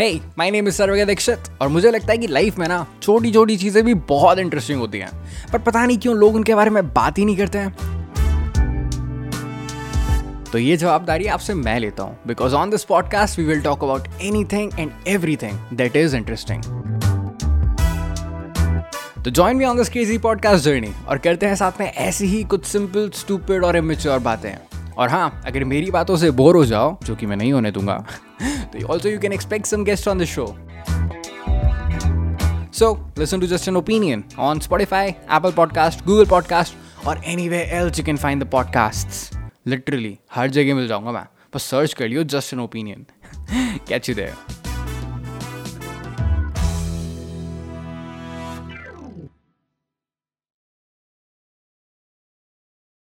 Hey, my name is Sarvagya Dixit और मुझे लगता है कि लाइफ में ना छोटी छोटी चीज़ें भी बहुत इंटरेस्टिंग होती हैं, पर पता नहीं क्यों लोग उनके बारे में बात ही नहीं करते हैं। तो ये जवाबदारी आपसे मैं लेता हूँ, because on this podcast we will talk about anything and everything that is interesting. तो join me on this crazy podcast journey और करते हैं साथ में ऐसी ही कुछ सिंपल, स्टूपिड और इमेच्योर बातें। और हाँ, अगर मेरी बातों से बोर हो जाओ, जो कि मैं नहीं होने दूंगा, तो also you can expect some guest on the show. So listen to just an opinion on Spotify, Apple podcast, Google podcast और anywhere else you can find the podcasts. Literally हर जगह मिल जाऊंगा मैं, बस सर्च कर लियो जस्ट एन ओपिनियन। क्या चीज़ है।